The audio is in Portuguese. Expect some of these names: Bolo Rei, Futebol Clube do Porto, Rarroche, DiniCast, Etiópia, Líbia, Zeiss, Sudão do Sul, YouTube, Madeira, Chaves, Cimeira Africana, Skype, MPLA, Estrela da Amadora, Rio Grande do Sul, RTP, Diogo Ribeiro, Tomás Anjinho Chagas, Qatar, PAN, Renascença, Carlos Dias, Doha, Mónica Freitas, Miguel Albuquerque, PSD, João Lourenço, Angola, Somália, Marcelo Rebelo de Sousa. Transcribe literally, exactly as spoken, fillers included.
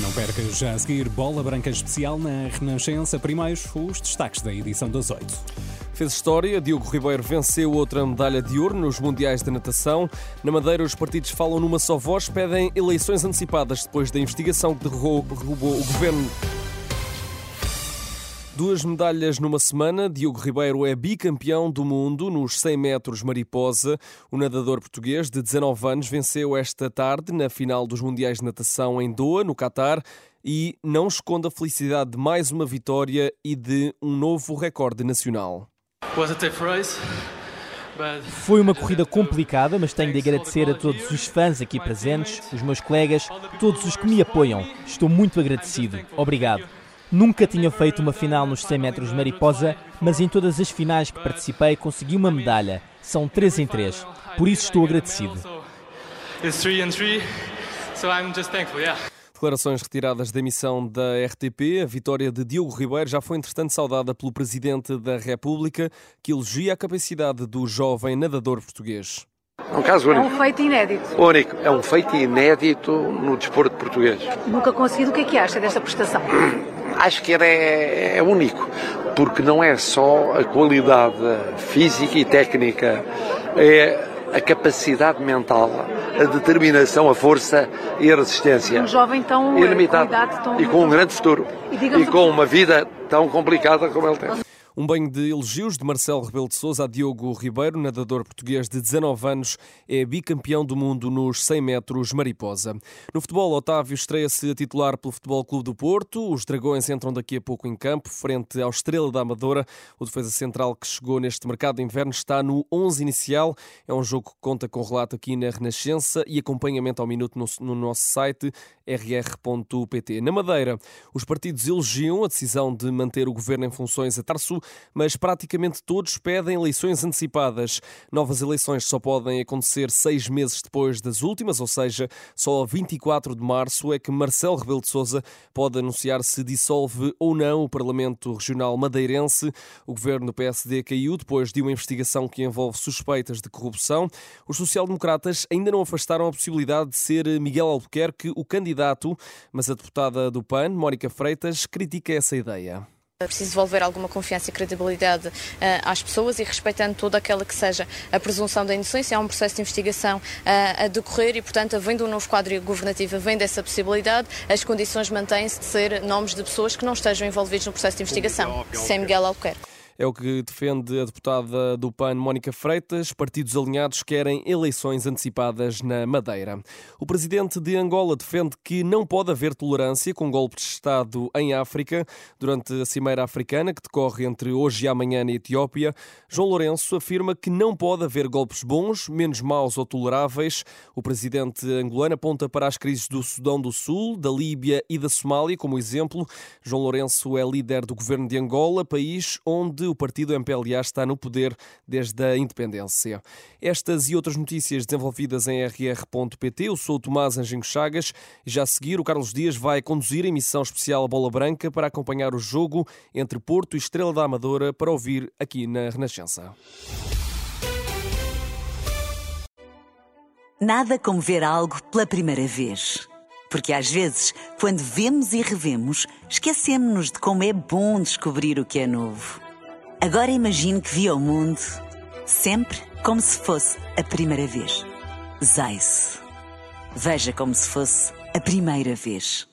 Não perca já a seguir Bola Branca Especial na Renascença. Primeiro, os destaques da edição das oito. Fez história, Diogo Ribeiro venceu outra medalha de ouro nos Mundiais de Natação. Na Madeira, os partidos falam numa só voz, pedem eleições antecipadas depois da investigação que derrubou, derrubou o governo. Duas medalhas numa semana, Diogo Ribeiro é bicampeão do mundo nos cem metros mariposa. O nadador português de dezanove anos venceu esta tarde na final dos Mundiais de Natação em Doha, no Qatar, e não esconde a felicidade de mais uma vitória e de um novo recorde nacional. Foi uma corrida complicada, mas tenho de agradecer a todos os fãs aqui presentes, os meus colegas, todos os que me apoiam. Estou muito agradecido. Obrigado. Nunca tinha feito uma final nos cem metros mariposa, mas em todas as finais que participei consegui uma medalha. São três em três, por isso estou agradecido. Declarações retiradas da emissão da R T P. A vitória de Diogo Ribeiro já foi entretanto saudada pelo Presidente da República, que elogia a capacidade do jovem nadador português. Um caso único. É um feito inédito. Único. É um feito inédito no desporto português. Nunca conseguido. O que é que acha desta prestação? Acho que ele é, é único, porque não é só a qualidade física e técnica, é a capacidade mental, a determinação, a força e a resistência. Um jovem tão ilimitado tão... e com um grande futuro e, e com uma vida tão complicada como ele tem. Um banho de elogios de Marcelo Rebelo de Sousa a Diogo Ribeiro, nadador português de dezanove anos, é bicampeão do mundo nos cem metros mariposa. No futebol, Otávio estreia-se a titular pelo Futebol Clube do Porto. Os Dragões entram daqui a pouco em campo, frente ao Estrela da Amadora. O defesa central que chegou neste mercado de inverno está no onze inicial. É um jogo que conta com relato aqui na Renascença e acompanhamento ao minuto no nosso site r r ponto p t. Na Madeira, os partidos elogiam a decisão de manter o governo em funções a Tarso, mas praticamente todos pedem eleições antecipadas. Novas eleições só podem acontecer seis meses depois das últimas, ou seja, só a vinte e quatro de março é que Marcelo Rebelo de Sousa pode anunciar se dissolve ou não o Parlamento Regional Madeirense. O governo do P S D caiu depois de uma investigação que envolve suspeitas de corrupção. Os social-democratas ainda não afastaram a possibilidade de ser Miguel Albuquerque o candidato, mas a deputada do P A N, Mónica Freitas, critica essa ideia. Preciso devolver alguma confiança e credibilidade uh, às pessoas e respeitando toda aquela que seja a presunção da inocência. Há um processo de investigação uh, a decorrer e, portanto, havendo um novo quadro governativo, havendo essa possibilidade, as condições mantêm-se de ser nomes de pessoas que não estejam envolvidas no processo de investigação, sem Miguel Albuquerque. É o que defende a deputada do P A N, Mónica Freitas. Partidos alinhados querem eleições antecipadas na Madeira. O presidente de Angola defende que não pode haver tolerância com golpes de Estado em África. Durante a Cimeira Africana, que decorre entre hoje e amanhã na Etiópia, João Lourenço afirma que não pode haver golpes bons, menos maus ou toleráveis. O presidente angolano aponta para as crises do Sudão do Sul, da Líbia e da Somália como exemplo. João Lourenço é líder do governo de Angola, país onde o partido M P L A está no poder desde a independência. Estas e outras notícias desenvolvidas em r r ponto p t. Eu sou o Tomás Anjinho Chagas e já a seguir o Carlos Dias vai conduzir a emissão especial Bola Branca para acompanhar o jogo entre Porto e Estrela da Amadora para ouvir aqui na Renascença. Nada como ver algo pela primeira vez. Porque às vezes, quando vemos e revemos, esquecemos-nos de como é bom descobrir o que é novo. Agora imagine que viu o mundo sempre como se fosse a primeira vez. Zeiss. Veja como se fosse a primeira vez.